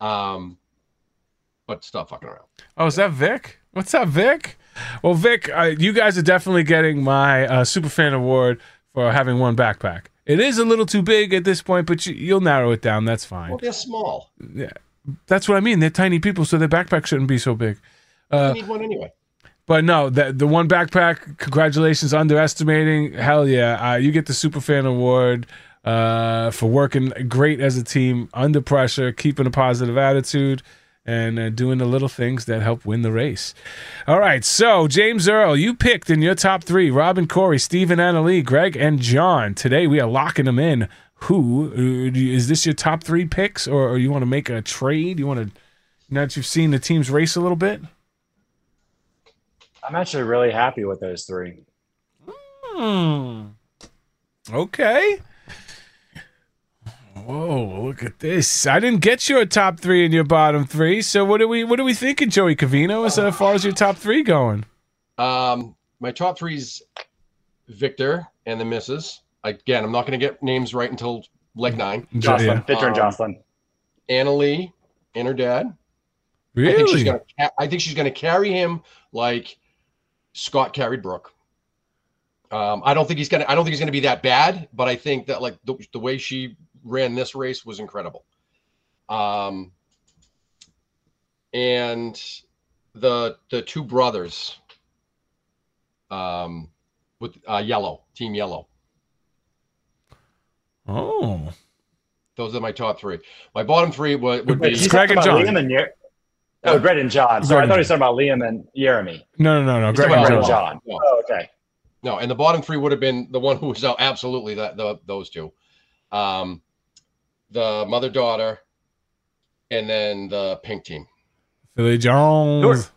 But stop fucking around. Oh, is that Vic? What's up, Vic? Well, Vic, you guys are definitely getting my Superfan Award for having one backpack. It is a little too big at this point, but you'll narrow it down. That's fine. Well, they're small. Yeah, that's what I mean. They're tiny people, so their backpack shouldn't be so big. You need one anyway. But no, the one backpack, congratulations, underestimating. Hell yeah. You get the Superfan Award. for working great as a team under pressure, keeping a positive attitude, and doing the little things that help win the race. All right, so James Earl, you picked in your top three, Robin, Corey, Steve, and Annalee, Greg, and John. Today we are locking them in. Who is this your top three picks, or you want to make a trade? You want to, now that you've seen the teams race a little bit? I'm actually really happy with those three. Okay. Whoa, look at this. I didn't get your top three and your bottom three. So what are we thinking, Joey Covino, as far as your top three going? My top three's Victor and the missus. Again, I'm not going to get names right until leg 9. Jocelyn. Victor and Jocelyn. Annalee and her dad. Really? I think she's going to carry him like Scott carried Brooke. I don't think he's going to be that bad, but I think that like the way she ran this race was incredible. And the two brothers, with yellow, team yellow. Oh, those are my top three. My bottom three would be Greg and John. Oh, Greg and John. So I thought he was talking about Liam and Jeremy. No. Greg and John. No. Oh, okay. No, and the bottom three would have been the one who was out. Absolutely, those two. The mother, daughter, and then the pink team. Philly Jones.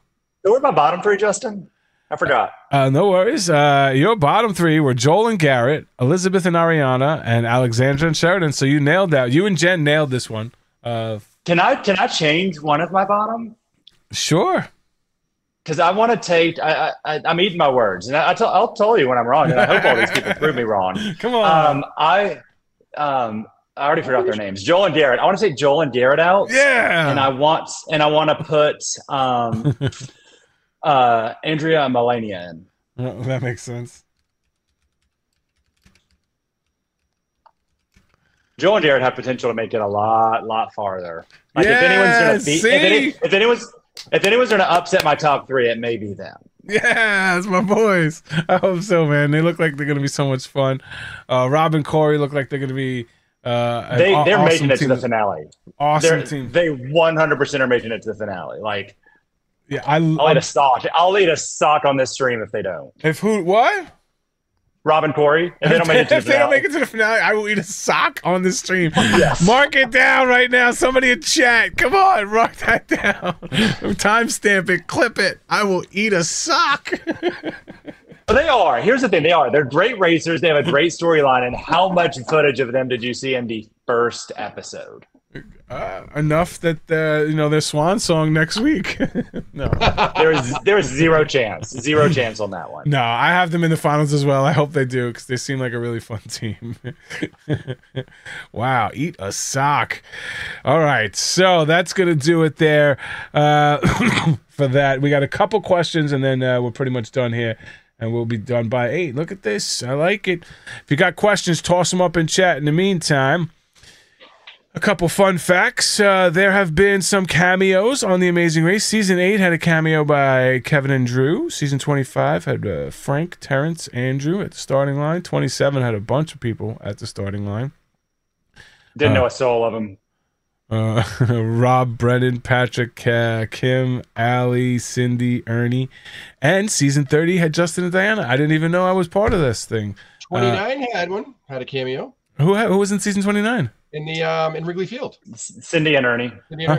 Who were my bottom three, Justin? I forgot. No worries. Your bottom three were Joel and Garrett, Elizabeth and Ariana, and Alexandra and Sheridan. So you nailed that. You and Jen nailed this one. Can I change one of my bottom? Sure. Because I want to take. I'm eating my words, and I'll tell you when I'm wrong. And I hope all these people prove me wrong. Come on. I already forgot their names. Joel and Garrett. I want to take Joel and Garrett out. Yeah. And I want to put. Andrea and Melania in. Oh, that makes sense. Joe and Derek have potential to make it a lot farther. Like yeah, if anyone's gonna upset my top three, it may be them. Yeah, it's my boys. I hope so, man. They look like they're gonna be so much fun. Rob and Corey look like they're gonna be. They're awesome, making it to the finale. Awesome team. They 100% are making it to the finale. Like. Yeah, I'll eat a sock. I'll eat a sock on this stream if they don't. If who? What? Rob and Corey. If they don't make it to the finale, I will eat a sock on this stream. Yes. Mark it down right now. Somebody in chat. Come on, mark that down. Timestamp it. Clip it. I will eat a sock. But they are. Here's the thing. They are. They're great racers. They have a great storyline. And how much footage of them did you see in the first episode? Enough that you know their swan song next week. No, there is zero chance on that one. No, I have them in the finals as well. I hope they do because they seem like a really fun team. Wow, eat a sock. All right, so that's gonna do it there for that. We got a couple questions and then we're pretty much done here. And we'll be done by 8. Look at this. I like it. If you got questions, toss them up in chat. In the meantime. A couple fun facts. There have been some cameos on The Amazing Race. Season 8 had a cameo by Kevin and Drew. Season 25 had Frank, Terrence, Andrew at the starting line. 27 had a bunch of people at the starting line. Didn't know a soul of them. Rob, Brennan, Patrick, Kim, Allie, Cindy, Ernie. And Season 30 had Justin and Diana. I didn't even know I was part of this thing. 29 had a cameo. Who was in Season 29? In Wrigley Field, Cindy and Ernie.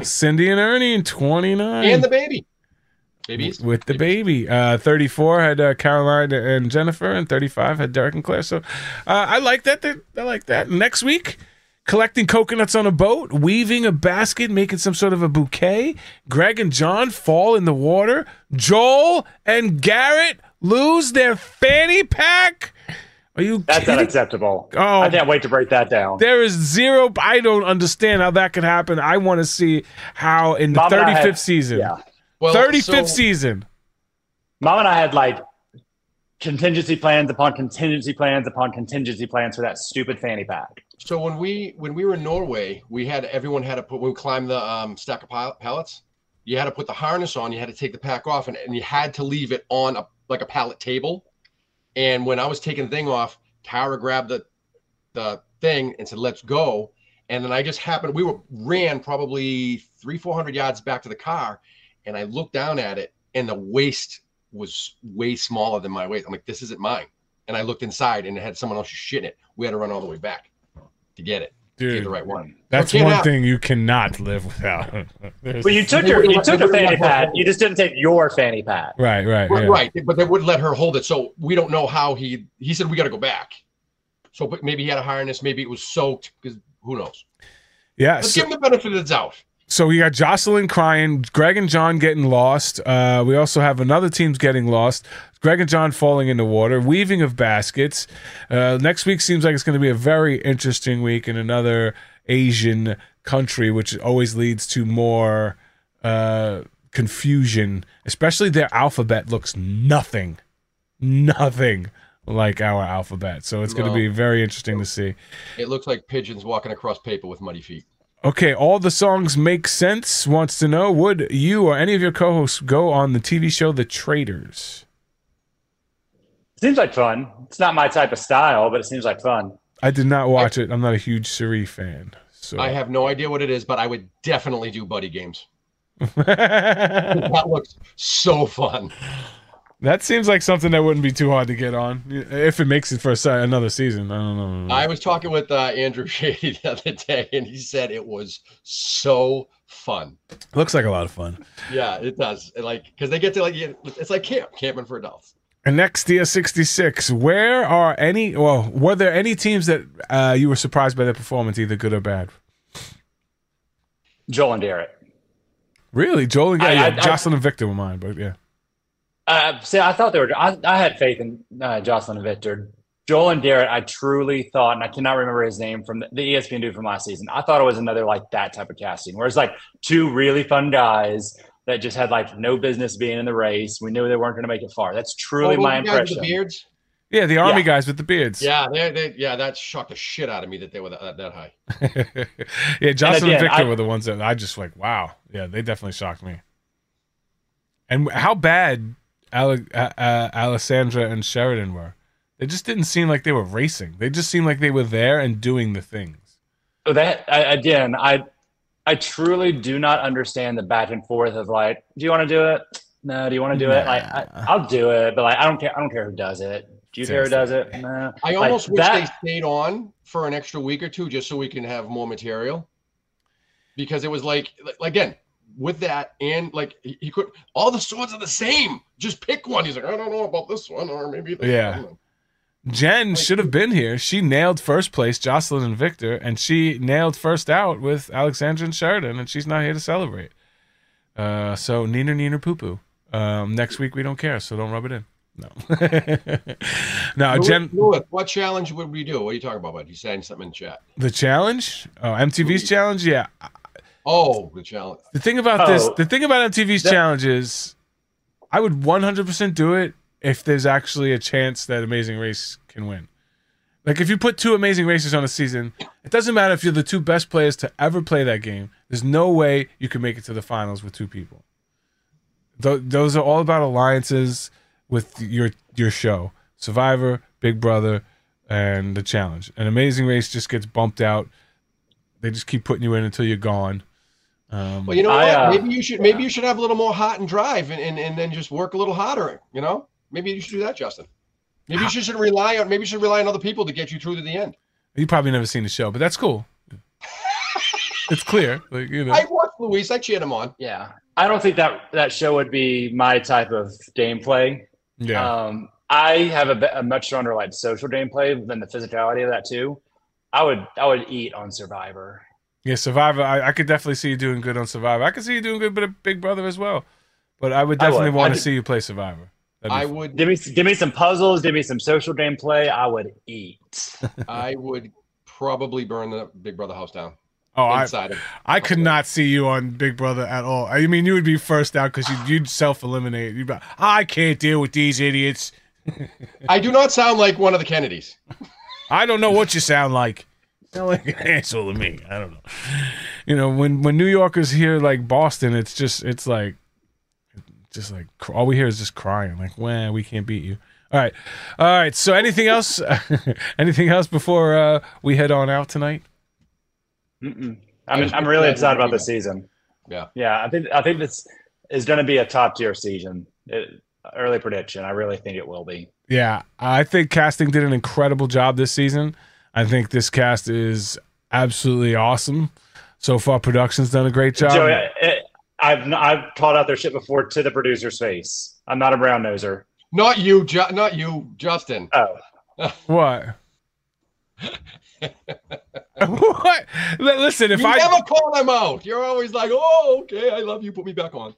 Cindy and Ernie in 29, and the baby, with the baby. 34 had Caroline and Jennifer, and 35 had Derek and Claire. So, I like that. I like that. Next week, collecting coconuts on a boat, weaving a basket, making some sort of a bouquet. Greg and John fall in the water. Joel and Garrett lose their fanny pack. Are you kidding? That's unacceptable. Oh, I can't wait to break that down. There is zero. I don't understand how that could happen. I want to see how in the 35th season. Yeah. Well, 35th season. Mom and I had like contingency plans upon contingency plans upon contingency plans for that stupid fanny pack. So when we were in Norway, we climbed the stack of pallets. You had to put the harness on. You had to take the pack off, and you had to leave it on like a pallet table. And when I was taking the thing off, Tara grabbed the thing and said, let's go. And then I just happened, we ran probably 300-400 yards back to the car, and I looked down at it, and the waist was way smaller than my waist. I'm like, this isn't mine. And I looked inside, and it had someone else's shit in it. We had to run all the way back to get it. Dude, the right one. That's one thing you cannot live without. But you took a fanny pad. You just didn't take your fanny pad. Right. But they wouldn't let her hold it, so we don't know how he said we got to go back. So, but maybe he had a harness. Maybe it was soaked. Because who knows? Yeah. Let's give him the benefit of the doubt. So we got Jocelyn crying, Greg and John getting lost. We also have another team's getting lost. Greg and John falling in the water, weaving of baskets. Next week seems like it's going to be a very interesting week in another Asian country, which always leads to more confusion, especially their alphabet looks nothing like our alphabet. So it's going to be very interesting to see. It looks like pigeons walking across paper with muddy feet. Okay, all the songs make sense. Wants to know, would you or any of your co-hosts go on the TV show The Traitors? Seems like fun. It's not my type of style, but it seems like fun. I did not watch it. I'm not a huge Suri fan. So I have no idea what it is, but I would definitely do buddy games. That looks so fun. That seems like something that wouldn't be too hard to get on if it makes it for another season. I don't know. I was talking with Andrew Shady the other day, and he said it was so fun. Looks like a lot of fun. Yeah, it does. Like, because they get to, like, it's like camping for adults. And next, year 66. Were there any teams that you were surprised by their performance, either good or bad? Joel and Derek. Really, Joel and Jocelyn and Victor were mine, but yeah. See, I thought they were. I had faith in Jocelyn and Victor. Joel and Garrett, I truly thought, and I cannot remember his name from the ESPN dude from last season. I thought it was another like that type of casting, where it's like two really fun guys that just had like no business being in the race. We knew they weren't going to make it far. That's truly my impression. The beards? Yeah, the army guys with the beards. Yeah, that shocked the shit out of me that they were that high. Yeah, Jocelyn and Victor were the ones that I just like. Wow, yeah, they definitely shocked me. And how bad Alexandra and Sheridan were. They just didn't seem like they were racing. They just seemed like they were there and doing the things. I truly do not understand the back and forth of like, do you want to do it? No, do you want to do it? Like, I'll do it, but like, I don't care who does it. Do you care who does it? No. I almost wish they stayed on for an extra week or two just so we can have more material, because it was like, again, with that, and like he could, all the swords are the same, just pick one. He's like, I don't know about this one, or maybe one. Jen should have been here. She nailed first place, Jocelyn and Victor, and she nailed first out with Alexandra and Sheridan, and she's not here to celebrate. So neener poo poo. Next week we don't care, so don't rub it in. No. Now, Jen, what challenge would we do? What are you talking about? You saying something in chat? The challenge? Oh, MTV's challenge? Yeah. Oh, the challenge. The thing about the thing about MTV's challenge is I would 100% do it if there's actually a chance that Amazing Race can win. Like, if you put two Amazing Races on a season, it doesn't matter if you're the two best players to ever play that game. There's no way you can make it to the finals with two people. Those are all about alliances with your show. Survivor, Big Brother, and The Challenge. An Amazing Race just gets bumped out. They just keep putting you in until you're gone. Well, you know what? Maybe you should have a little more hot and drive, and then just work a little harder. You know, maybe you should do that, Justin. Maybe you should rely on other people to get you through to the end. You probably never seen the show, but that's cool. It's clear, like, you know. I watched Luis. I cheered him on. Yeah, I don't think that show would be my type of gameplay. Yeah, I have a much stronger like social gameplay than the physicality of that too. I would eat on Survivor. Yeah, Survivor. I could definitely see you doing good on Survivor. I could see you doing good, but a Big Brother as well. But I would definitely want to see you play Survivor. I would. Give me some puzzles. Give me some social gameplay. I would eat. I would probably burn the Big Brother house down. Oh, I could not see you on Big Brother at all. I mean, you would be first out because you'd self eliminate. You'd be like, I can't deal with these idiots. I do not sound like one of the Kennedys. I don't know what you sound like. You sound like an asshole to me. I don't know. You know, when New Yorkers hear like Boston, it's like just like all we hear is just crying. Like, well, we can't beat you. All right, So anything else? Anything else before we head on out tonight? I'm really excited about this season. Yeah. Yeah, I think this is going to be a top tier season. Early prediction. I really think it will be. Yeah, I think casting did an incredible job this season. I think this cast is absolutely awesome. So far, production's done a great job. Joey, I've called out their shit before to the producer's face. I'm not a brown noser. Not you, Justin. Oh, what? What? Listen, if I never call them out, you're always like, "Oh, okay, I love you. Put me back on."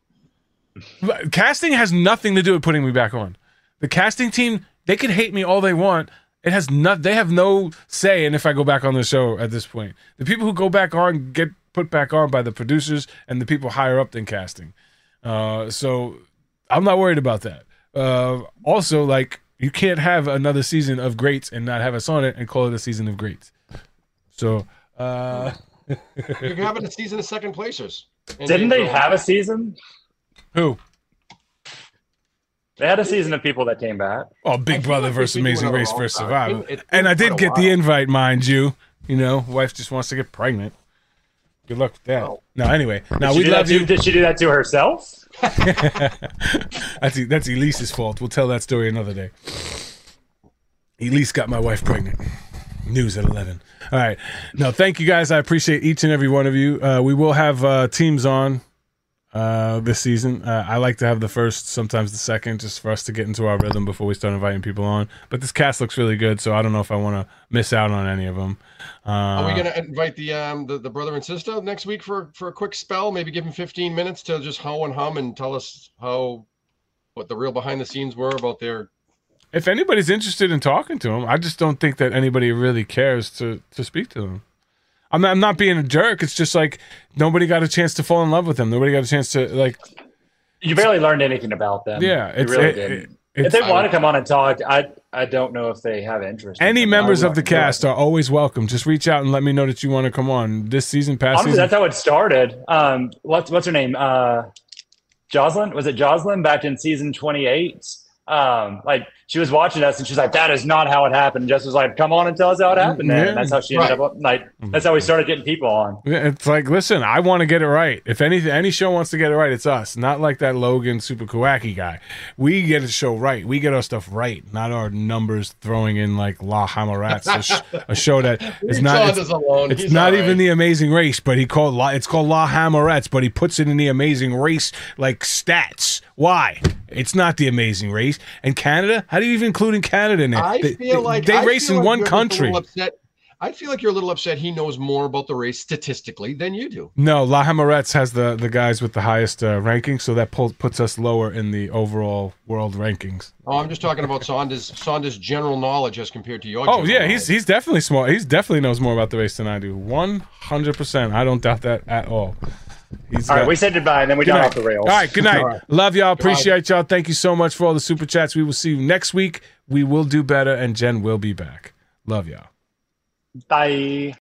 Casting has nothing to do with putting me back on. The casting team, they can hate me all they want. It has not. They have no say in if I go back on the show at this point. The people who go back on get put back on by the producers and the people higher up than casting. So I'm not worried about that. Also, like, you can't have another season of greats and not have us on it and call it a season of greats. So you're having a season of second placers. Didn't they have a season? Who? They had a season of people that came back. Oh, Big Brother versus Amazing Race versus Survivor. And I did get the invite, mind you. You know, wife just wants to get pregnant. Good luck with that. No, anyway. Now we love you. Did she do that to herself? That's Elise's fault. We'll tell that story another day. Elise got my wife pregnant. News at 11. All right. No, thank you guys. I appreciate each and every one of you. We will have teams on this season. I like to have the first, sometimes the second, just for us to get into our rhythm before we start inviting people on. But this cast looks really good, so I don't know if I want to miss out on any of them. Are we going to invite the brother and sister next week for a quick spell? Maybe give them 15 minutes to just hoe and hum and tell us what the real behind the scenes were about their. If anybody's interested in talking to them, I just don't think that anybody really cares to speak to them. I'm not being a jerk. It's just like nobody got a chance to fall in love with them. Nobody got a chance to like. You barely learned anything about them. Yeah, you really didn't. If they want to come on and talk, I don't know if they have interest. Any members of the cast are always welcome. Just reach out and let me know that you want to come on this season. Honestly, that's how it started. What's her name? Jocelyn? Was it Jocelyn back in season 28? Like she was watching us and she's like, that is not how it happened. And Jess was like, come on and tell us how it happened. Yeah, and that's how she ended up. Like, that's how we started getting people on. Yeah, it's like, listen, I want to get it right. If any show wants to get it right, it's us. Not like that Logan super Kawaki guy. We get a show right. We get our stuff right. Not our numbers throwing in like La Hamarats, a show that is not. It's not even the Amazing Race, but it's called La Hamarats, but he puts it in the Amazing Race like stats. Why? It's not the Amazing Race. And Canada? How do you even include in Canada in it? They race in one country. I feel like you're a little upset he knows more about the race statistically than you do. No, La Hamarats has the guys with the highest ranking, so that puts us lower in the overall world rankings. Oh, I'm just talking about Saunders' general knowledge as compared to your. Oh, yeah, knowledge. He's definitely smart. He definitely knows more about the race than I do. 100%. I don't doubt that at all. All right, we said goodbye, and then we got off the rails. All right, good night. Right. Love y'all. Appreciate y'all. Thank you so much for all the super chats. We will see you next week. We will do better, and Jen will be back. Love y'all. Bye.